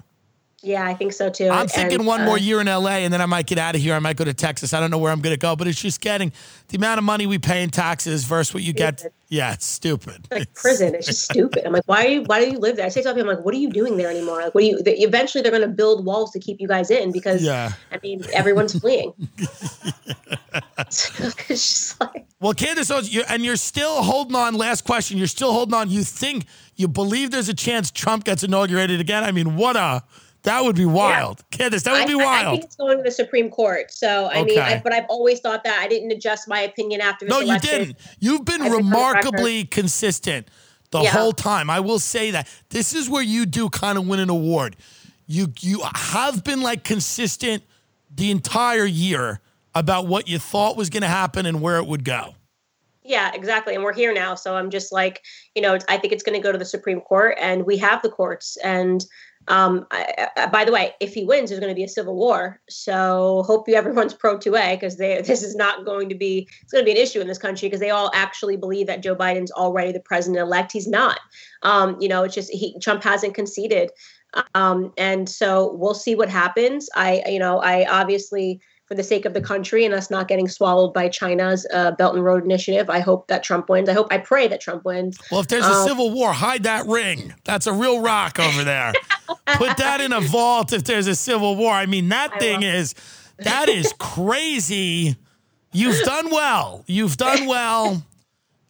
Yeah, I think so, too. I'm thinking one more year in L.A., and then I might get out of here. I might go to Texas. I don't know where I'm going to go, but it's just getting the amount of money we pay in taxes versus what you get. Yeah, it's stupid. It's like prison. It's just stupid. I'm like, why do you live there? I say something. I'm like, what are you doing there anymore? Like, what do you? Eventually, they're going to build walls to keep you guys in because, everyone's fleeing. So it's just like. Well, Candace Owens, you're still holding on. Last question. You're still holding on. You believe there's a chance Trump gets inaugurated again? I mean, that would be wild. Yeah. Candace, that would be wild. I think it's going to the Supreme Court. So, but I've always thought that. I didn't adjust my opinion after this election. No, you didn't. You've been remarkably consistent the whole time. I will say that. This is where you do kind of win an award. You have been, consistent the entire year about what you thought was going to happen and where it would go. Yeah, exactly. And we're here now. So I'm just I think it's going to go to the Supreme Court. And we have the courts. And... by the way, if he wins, there's going to be a civil war. So hope everyone's pro 2A because this is not going to be, it's going to be an issue in this country because they all actually believe that Joe Biden's already the president-elect. He's not. It's just Trump hasn't conceded. And so we'll see what happens. I obviously, for the sake of the country and us not getting swallowed by China's Belt and Road Initiative, I hope that Trump wins. I pray that Trump wins. Well, if there's a civil war, hide that ring. That's a real rock over there. Put that in a vault if there's a civil war. I mean, that is crazy. You've done well.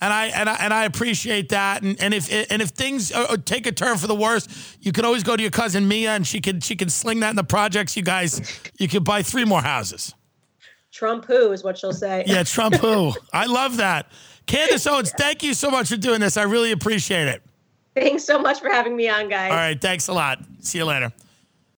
And I appreciate that. And if things take a turn for the worse, you can always go to your cousin Mia, and she can sling that in the projects. You guys, you can buy 3 more houses. Trump who is what she'll say. Yeah, Trump who. I love that. Candace Owens, thank you so much for doing this. I really appreciate it. Thanks so much for having me on, guys. All right, thanks a lot. See you later.